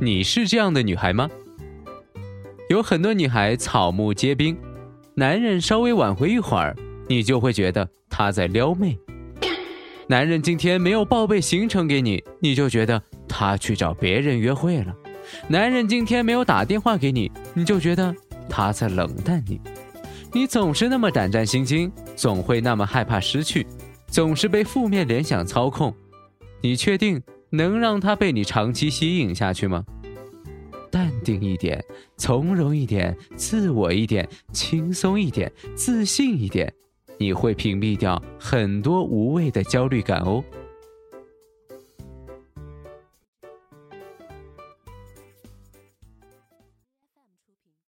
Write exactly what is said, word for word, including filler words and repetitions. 你是这样的女孩吗？有很多女孩草木皆兵，男人稍微挽回一会儿，你就会觉得他在撩妹。男人今天没有报备行程给你，你就觉得他去找别人约会了。男人今天没有打电话给你，你就觉得他在冷淡你。你总是那么胆战心惊，总会那么害怕失去，总是被负面联想操控。你确定能让他被你长期吸引下去吗？淡定一点，从容一点，自我一点，轻松一点，自信一点，你会屏蔽掉很多无谓的焦虑感哦。